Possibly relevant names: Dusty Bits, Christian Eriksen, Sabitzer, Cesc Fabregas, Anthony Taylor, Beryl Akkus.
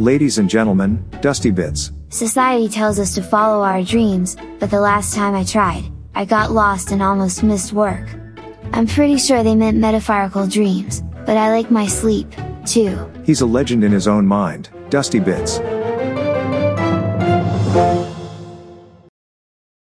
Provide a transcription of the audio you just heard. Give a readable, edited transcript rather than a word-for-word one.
Ladies and gentlemen, Dusty Bits. Society tells us to follow our dreams, but the last time I tried, I got lost and almost missed work. I'm pretty sure they meant metaphorical dreams, but I like my sleep, too. He's a legend in his own mind, Dusty Bits.